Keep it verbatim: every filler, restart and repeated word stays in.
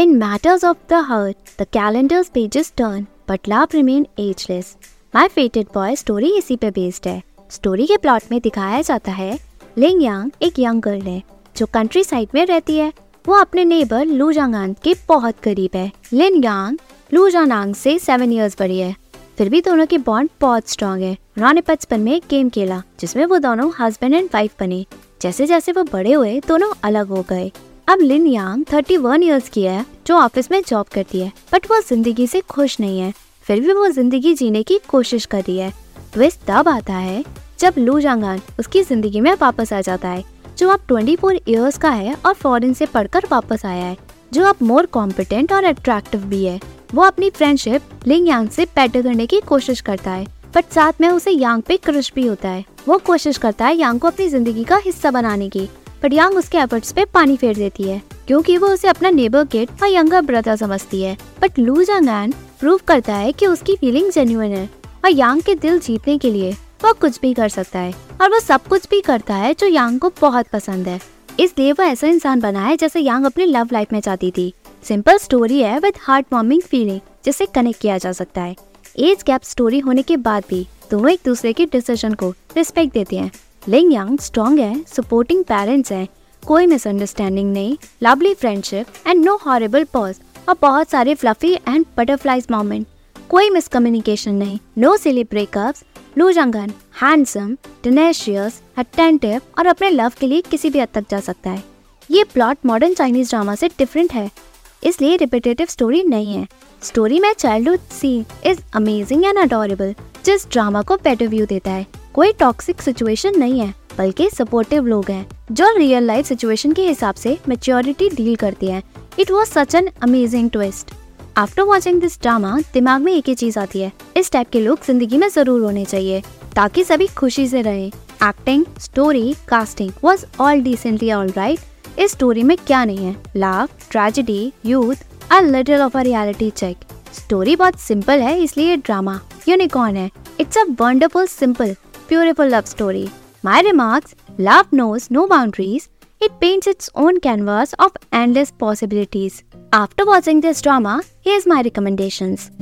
In matters of the heart, the calendar's pages turn, but love remain ageless. My Fated Boy story इसी पे based है। Story के plot में दिखाया जाता है लिंग यांग एक यंग गर्ल है जो कंट्री साइड में रहती है। वो अपने नेबर लू ज़ेंग अन के बहुत करीब है। लिंग यांग लू ज़ेंग अन से सेवन इयर्स बड़ी है, फिर भी दोनों के बॉन्ड बहुत स्ट्रॉन्ग है। उन्होंने बचपन में एक गेम खेला जिसमें वो दोनों हस्बैंड एंड वाइफ बने। जैसे जैसे वो बड़े हुए दोनों अलग हो गए। अब Lin Yang thirty one years की है जो ऑफिस में जॉब करती है, बट वो जिंदगी से खुश नहीं है। फिर भी वो जिंदगी जीने की कोशिश कर रही है। ट्विस्ट तब आता है जब लू ज़ेंग अन उसकी जिंदगी में वापस आ जाता है, जो अब ट्वेंटी फोर इयर्स का है और फॉरेन से पढ़कर वापस आया है, जो अब मोर कॉम्पिटेंट और अट्रैक्टिव भी है। वो अपनी फ्रेंडशिप लिंग यांग से बेटर करने की कोशिश करता है, बट साथ में उसे यांग पे क्रश भी होता है। वो कोशिश करता है यांग को अपनी जिंदगी का हिस्सा बनाने की, बट यांग उसके एफर्ट्स पे पानी फेर देती है क्योंकि वो उसे अपना नेबर किड और यंगर ब्रदर समझती है। बट लू ज़ेंग अन प्रूव करता है कि उसकी फीलिंग जेन्युइन है और यांग के दिल जीतने के लिए वो कुछ भी कर सकता है, और वो सब कुछ भी करता है जो यांग को बहुत पसंद है। इसलिए वो ऐसा इंसान बना है जैसे यांग अपनी लव लाइफ में चाहती थी। सिंपल स्टोरी है विद हार्ट वार्मिंग फीलिंग जिसे कनेक्ट किया जा सकता है। एज गैप स्टोरी होने के बाद भी दोनों एक दूसरे के डिसीजन को रिस्पेक्ट देते हैं। लिंग यांग स्ट्रॉन्ग है, सपोर्टिंग पेरेंट्स हैं, कोई मिसअंडरस्टैंडिंग नहीं, lovely friendship and no horrible pause और बहुत सारे फ्लफी एंड बटरफ्लाइज मोमेंट। कोई मिसकम्युनिकेशन नहीं, no silly breakups. Lu Zeng अन हैंडसम, टेनेशियस, अटेंटिव और अपने लव के लिए किसी भी हद तक जा सकता है। ये प्लॉट मॉडर्न चाइनीज ड्रामा से डिफरेंट है, इसलिए रिपीटेटिव स्टोरी नहीं है। स्टोरी में childhood scene is amazing and adorable, जिस ड्रामा को बेटर व्यू देता है। कोई टॉक्सिक सिचुएशन नहीं है, बल्कि सपोर्टिव लोग हैं जो रियल लाइफ सिचुएशन के हिसाब से मैच्योरिटी डील करती है। It was such an amazing twist. After watching this drama दिमाग में एक ही चीज आती है, इस टाइप के लोग जिंदगी में जरूर होने चाहिए ताकि सभी खुशी से रहें। Acting, story, casting was all decently alright. इस स्टोरी में क्या नहीं है? Love, tragedy, youth, a little of a reality check. Story बहुत सिंपल है, इसलिए ड्रामा यूनिकॉर्न है। It's a wonderful, simple, beautiful love story. My remarks: love knows no boundaries. It paints its own canvas of endless possibilities. After watching this drama, here's my recommendations.